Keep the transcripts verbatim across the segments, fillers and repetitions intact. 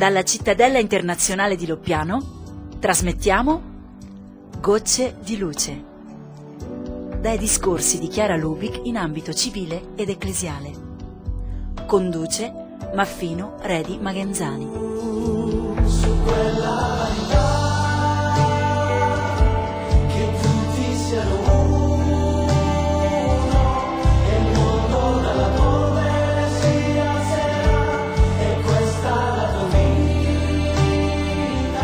Dalla cittadella internazionale di Loppiano trasmettiamo Gocce di luce, dai discorsi di Chiara Lubich in ambito civile ed ecclesiale. Conduce Maffino Redi Magenzani. Su quella vita, che tutti siano uno, e il mondo da dove si alzerà, e questa la tua vita.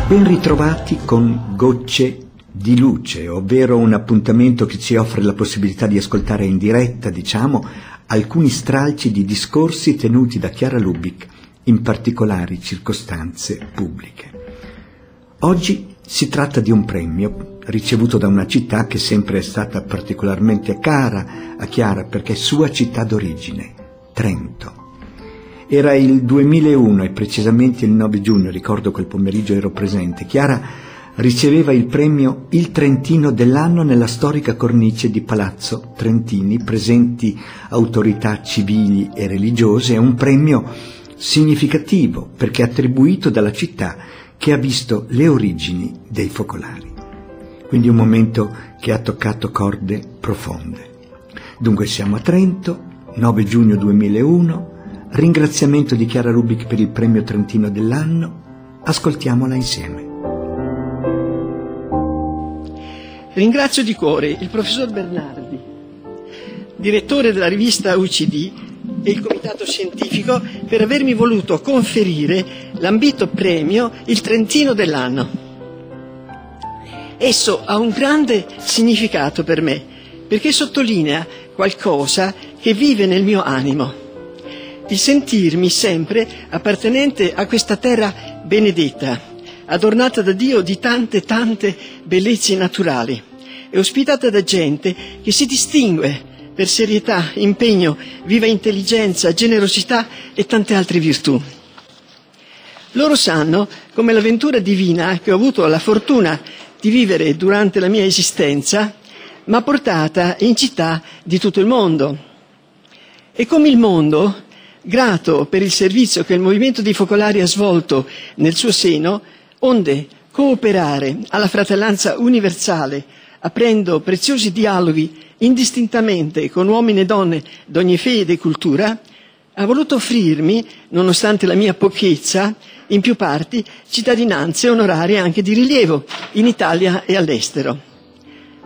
Ben ritrovati con Gocce di luce, ovvero un appuntamento che ci offre la possibilità di ascoltare in diretta, diciamo, alcuni stralci di discorsi tenuti da Chiara Lubich in particolari circostanze pubbliche. Oggi si tratta di un premio ricevuto da una città che sempre è stata particolarmente cara a Chiara perché è sua città d'origine, Trento. Era il duemilauno e precisamente il nove giugno, ricordo quel pomeriggio ero presente. Chiara riceveva il premio Il Trentino dell'Anno nella storica cornice di Palazzo Trentini, presenti autorità civili e religiose. È un premio significativo perché attribuito dalla città che ha visto le origini dei Focolari. Quindi un momento che ha toccato corde profonde. Dunque siamo a Trento, nove giugno duemilauno, ringraziamento di Chiara Lubich per il premio Trentino dell'Anno, ascoltiamola insieme. Ringrazio di cuore il professor Bernardi, direttore della rivista U C D e il comitato scientifico, per avermi voluto conferire l'ambito premio Il Trentino dell'Anno. Esso ha un grande significato per me, perché sottolinea qualcosa che vive nel mio animo, il sentirmi sempre appartenente a questa terra benedetta, adornata da Dio di tante tante bellezze naturali e ospitata da gente che si distingue per serietà, impegno, viva intelligenza, generosità e tante altre virtù. Loro sanno come l'avventura divina che ho avuto la fortuna di vivere durante la mia esistenza mi ha portata in città di tutto il mondo, e come il mondo, grato per il servizio che il movimento dei Focolari ha svolto nel suo seno, onde cooperare alla fratellanza universale, aprendo preziosi dialoghi indistintamente con uomini e donne d'ogni fede e cultura, ha voluto offrirmi, nonostante la mia pochezza, in più parti cittadinanze onorarie anche di rilievo in Italia e all'estero.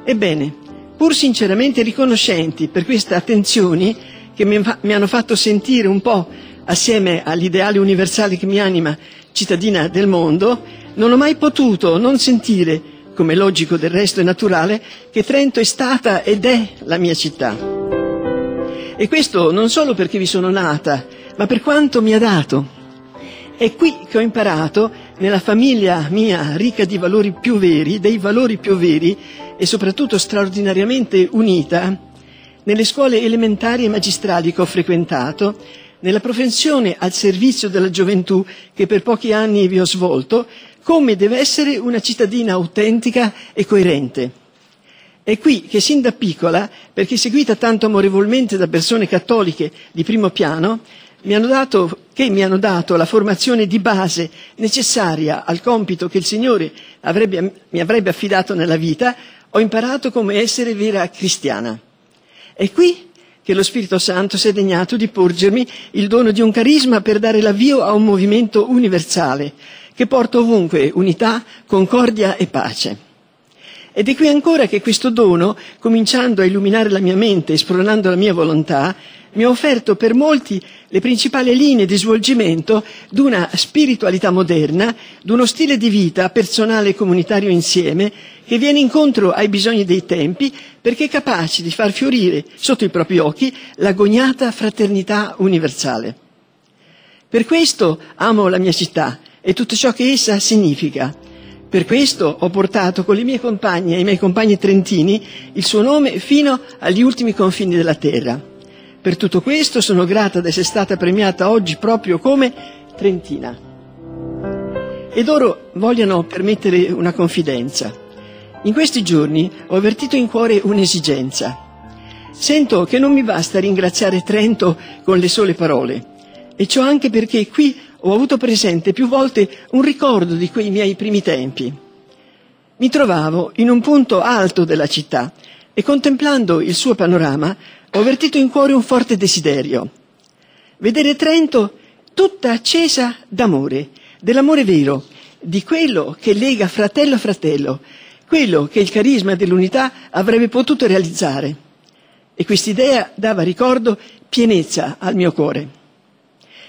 Ebbene, pur sinceramente riconoscenti per queste attenzioni che mi hanno fatto sentire un po', assieme all'ideale universale che mi anima, cittadina del mondo, non ho mai potuto non sentire, come logico del resto e naturale, che Trento è stata ed è la mia città. E questo non solo perché vi sono nata, ma per quanto mi ha dato. È qui che ho imparato, nella famiglia mia ricca di valori più veri, dei valori più veri, e soprattutto straordinariamente unita, nelle scuole elementari e magistrali che ho frequentato, nella professione al servizio della gioventù che per pochi anni vi ho svolto, come deve essere una cittadina autentica e coerente. È qui che sin da piccola, perché seguita tanto amorevolmente da persone cattoliche di primo piano, mi hanno dato, che mi hanno dato la formazione di base necessaria al compito che il Signore avrebbe, mi avrebbe affidato nella vita, ho imparato come essere vera cristiana. È qui che lo Spirito Santo si è degnato di porgermi il dono di un carisma per dare l'avvio a un movimento universale che porta ovunque unità, concordia e pace. Ed è qui ancora che questo dono, cominciando a illuminare la mia mente e spronando la mia volontà, mi ha offerto per molti le principali linee di svolgimento di una spiritualità moderna, di uno stile di vita personale e comunitario insieme, che viene incontro ai bisogni dei tempi, perché è capace di far fiorire sotto i propri occhi l'agognata fraternità universale. Per questo amo la mia città e tutto ciò che essa significa. Per questo ho portato con le mie compagne e i miei compagni trentini il suo nome fino agli ultimi confini della terra. Per tutto questo sono grata di essere stata premiata oggi proprio come trentina. Ed ora vogliano permettere una confidenza. In questi giorni ho avvertito in cuore un'esigenza. Sento che non mi basta ringraziare Trento con le sole parole, e ciò anche perché qui ho avuto presente più volte un ricordo di quei miei primi tempi. Mi trovavo in un punto alto della città e, contemplando il suo panorama, ho avvertito in cuore un forte desiderio. Vedere Trento tutta accesa d'amore, dell'amore vero, di quello che lega fratello a fratello, quello che il carisma dell'unità avrebbe potuto realizzare. E quest'idea dava ricordo, pienezza al mio cuore.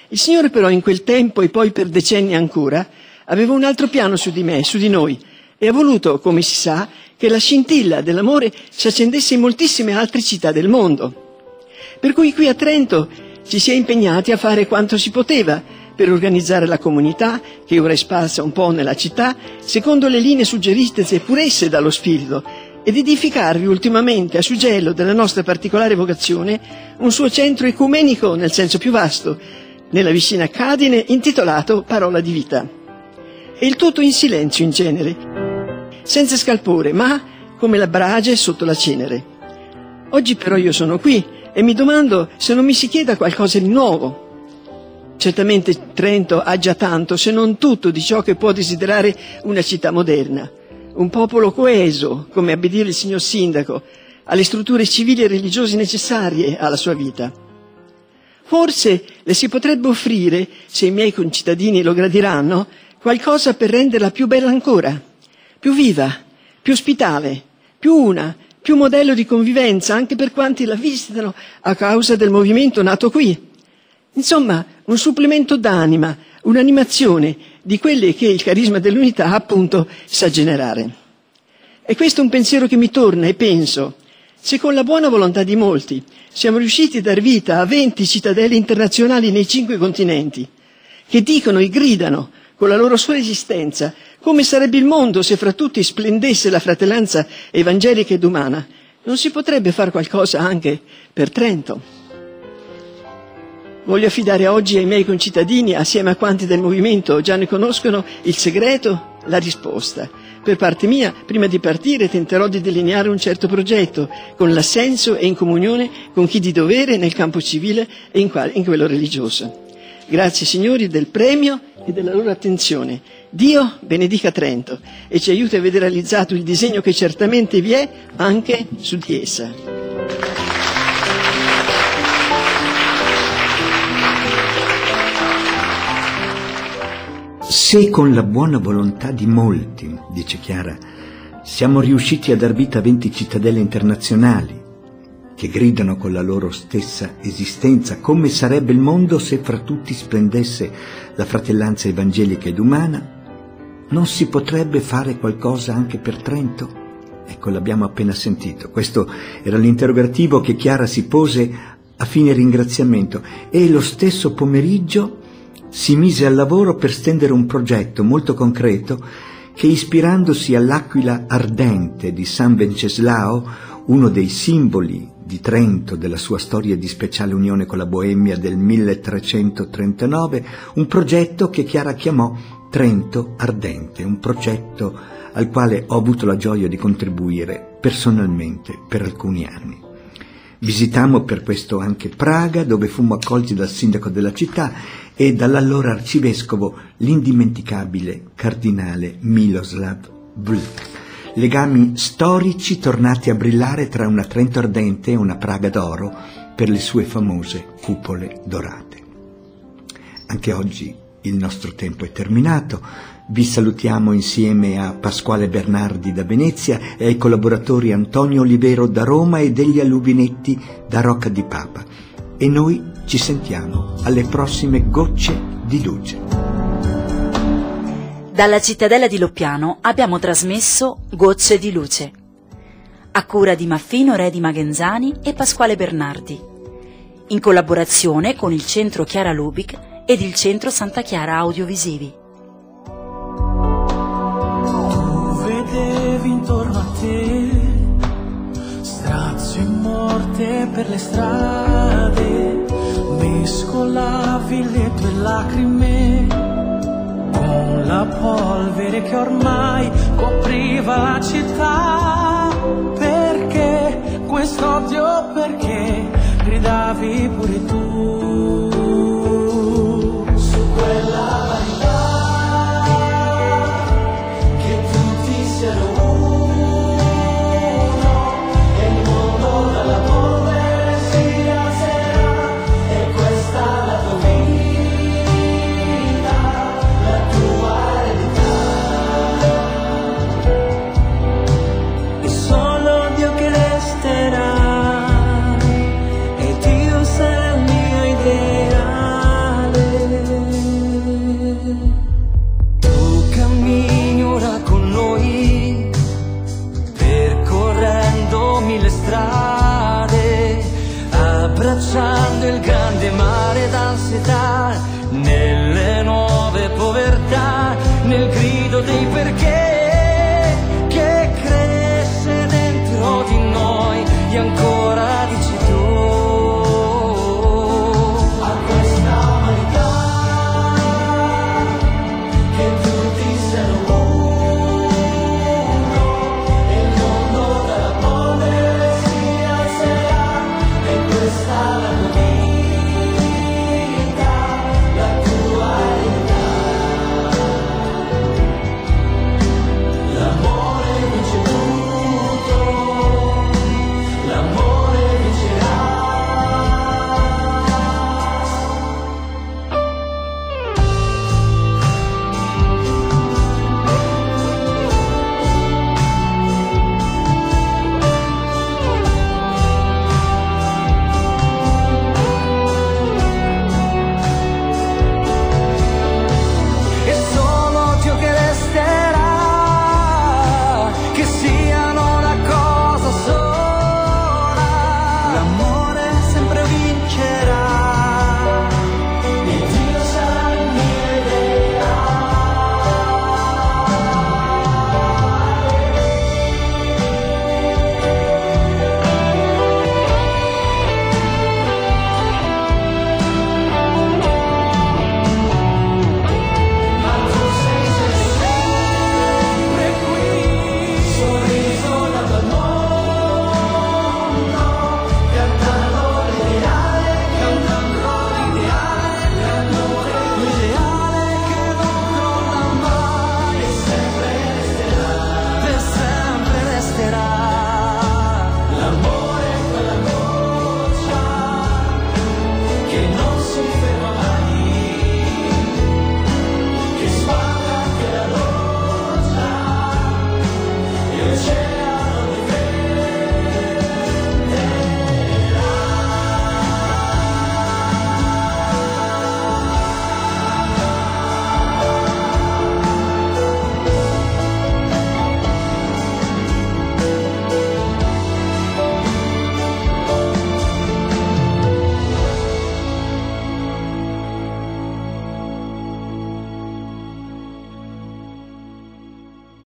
Il Signore però in quel tempo e poi per decenni ancora aveva un altro piano su di me, su di noi, e ha voluto, come si sa, che la scintilla dell'amore si accendesse in moltissime altre città del mondo. Per cui qui a Trento ci si è impegnati a fare quanto si poteva per organizzare la comunità, che ora è sparsa un po' nella città, secondo le linee suggerite e puresse dallo Spirito, ed edificarvi ultimamente, a suggello della nostra particolare vocazione, un suo centro ecumenico nel senso più vasto, nella vicina Cadine, intitolato Parola di vita. E il tutto in silenzio in genere, senza scalpore, ma come la brace sotto la cenere. Oggi però io sono qui e mi domando se non mi si chieda qualcosa di nuovo. Certamente Trento ha già tanto, se non tutto, di ciò che può desiderare una città moderna. Un popolo coeso, come ebbe a dire il signor Sindaco, alle strutture civili e religiose necessarie alla sua vita. Forse le si potrebbe offrire, se i miei concittadini lo gradiranno, qualcosa per renderla più bella ancora, più viva, più ospitale, più una, più modello di convivenza anche per quanti la visitano a causa del movimento nato qui. Insomma, un supplemento d'anima, un'animazione di quelle che il carisma dell'unità appunto sa generare. E questo è un pensiero che mi torna e penso. Se con la buona volontà di molti siamo riusciti a dar vita a venti cittadelle internazionali nei cinque continenti, che dicono e gridano con la loro sola esistenza come sarebbe il mondo se fra tutti splendesse la fratellanza evangelica ed umana, non si potrebbe far qualcosa anche per Trento? Voglio affidare oggi ai miei concittadini, assieme a quanti del movimento già ne conoscono il segreto, la risposta. Per parte mia, prima di partire, tenterò di delineare un certo progetto, con l'assenso e in comunione con chi di dovere nel campo civile e in, quale, in quello religioso. Grazie signori del premio e della loro attenzione. Dio benedica Trento e ci aiuti a vedere realizzato il disegno che certamente vi è anche su di essa. Se con la buona volontà di molti, dice Chiara, siamo riusciti a dar vita a venti cittadelle internazionali che gridano con la loro stessa esistenza come sarebbe il mondo se fra tutti splendesse la fratellanza evangelica ed umana, non si potrebbe fare qualcosa anche per Trento? Ecco, l'abbiamo appena sentito. Questo era l'interrogativo che Chiara si pose a fine ringraziamento e lo stesso pomeriggio si mise al lavoro per stendere un progetto molto concreto che, ispirandosi all'aquila ardente di San Venceslao, uno dei simboli di Trento della sua storia di speciale unione con la Boemia del milletrecentotrentanove, un progetto che Chiara chiamò Trento ardente, un progetto al quale ho avuto la gioia di contribuire personalmente per alcuni anni. Visitammo per questo anche Praga, dove fummo accolti dal sindaco della città e dall'allora arcivescovo, l'indimenticabile cardinale Miloslav Vlk. Legami storici tornati a brillare tra una Trento ardente e una Praga d'oro per le sue famose cupole dorate. Anche oggi il nostro tempo è terminato. Vi salutiamo insieme a Pasquale Bernardi da Venezia e ai collaboratori Antonio Olivero da Roma e degli Allubinetti da Rocca di Papa. E noi ci sentiamo alle prossime gocce di luce. Dalla cittadella di Loppiano abbiamo trasmesso Gocce di luce, a cura di Maffino Redi Magenzani e Pasquale Bernardi, in collaborazione con il Centro Chiara Lubich ed il Centro Santa Chiara Audiovisivi. Intorno a te strazio e morte per le strade, mescolavi le tue lacrime con la polvere che ormai copriva la città. Perché quest'odio? Perché gridavi pure tu su quella abbracciando il grande mare d'ansietà, nelle nuove povertà, nel grido dei perché.